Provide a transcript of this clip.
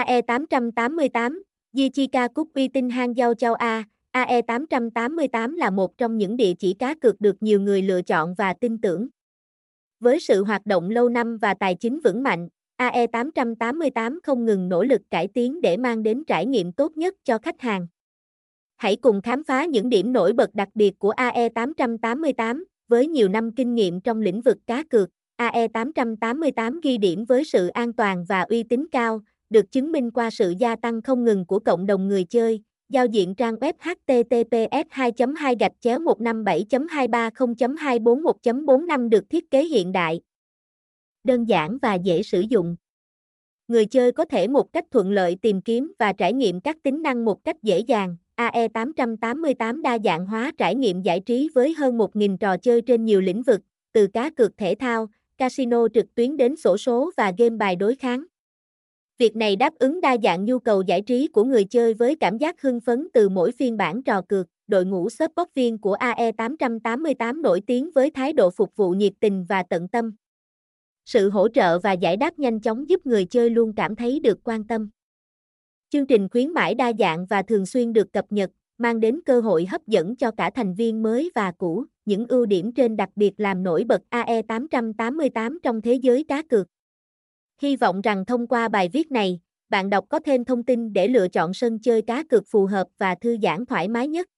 AE888, Di Chika Cúc uy tín hang giao châu A. AE888 là một trong những địa chỉ cá cược được nhiều người lựa chọn và tin tưởng. Với sự hoạt động lâu năm và tài chính vững mạnh, AE888 không ngừng nỗ lực cải tiến để mang đến trải nghiệm tốt nhất cho khách hàng. Hãy cùng khám phá những điểm nổi bật đặc biệt của AE888. Với nhiều năm kinh nghiệm trong lĩnh vực cá cược, AE888 ghi điểm với sự an toàn và uy tín cao, được chứng minh qua sự gia tăng không ngừng của cộng đồng người chơi. Giao diện trang web https://2.2-157.230.241.45 được thiết kế hiện đại, đơn giản và dễ sử dụng. Người chơi có thể một cách thuận lợi tìm kiếm và trải nghiệm các tính năng một cách dễ dàng. AE888 đa dạng hóa trải nghiệm giải trí với hơn 1.000 trò chơi trên nhiều lĩnh vực, từ cá cược thể thao, casino trực tuyến đến xổ số và game bài đối kháng. Việc này đáp ứng đa dạng nhu cầu giải trí của người chơi với cảm giác hưng phấn từ mỗi phiên bản trò cược. Đội ngũ support viên của AE888 nổi tiếng với thái độ phục vụ nhiệt tình và tận tâm. Sự hỗ trợ và giải đáp nhanh chóng giúp người chơi luôn cảm thấy được quan tâm. Chương trình khuyến mãi đa dạng và thường xuyên được cập nhật, mang đến cơ hội hấp dẫn cho cả thành viên mới và cũ. Những ưu điểm trên đặc biệt làm nổi bật AE888 trong thế giới cá cược. Hy vọng rằng thông qua bài viết này, bạn đọc có thêm thông tin để lựa chọn sân chơi cá cược phù hợp và thư giãn thoải mái nhất.